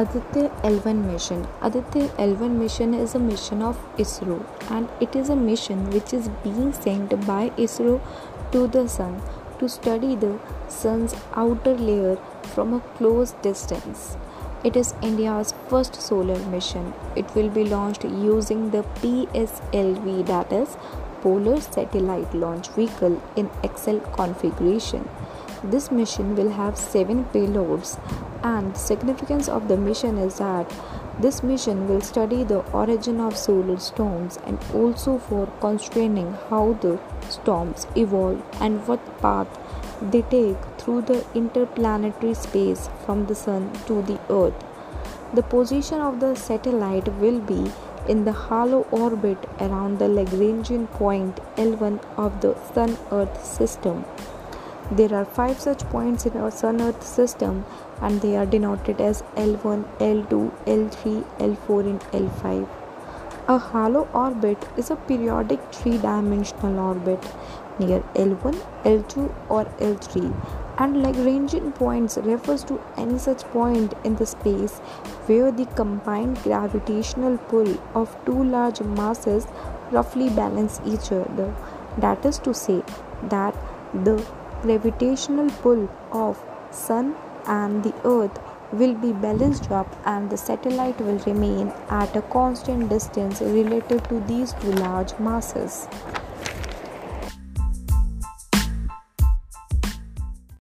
Aditya L1 mission. Aditya L1 mission is a mission of ISRO, and it is a mission which is being sent by ISRO to the sun to study the sun's outer layer from a close distance. It is India's first solar mission. It will be launched using the PSLV, that is Polar Satellite Launch Vehicle, in Excel configuration. This mission will have 7 payloads, and the significance of the mission is that this mission will study the origin of solar storms and also for constraining how the storms evolve and what path they take through the interplanetary space from the sun to the earth. The position of the satellite will be in the halo orbit around the Lagrangian point L1 of the Sun-Earth system. There are 5 such points in our Sun-Earth system, and they are denoted as L1, L2, L3, L4 and L5. A halo orbit is a periodic 3-dimensional orbit near L1, L2 or L3, and Lagrangian points refers to any such point in the space where the combined gravitational pull of two large masses roughly balance each other. That is to say that the gravitational pull of Sun and the Earth will be balanced up, and the satellite will remain at a constant distance relative to these two large masses.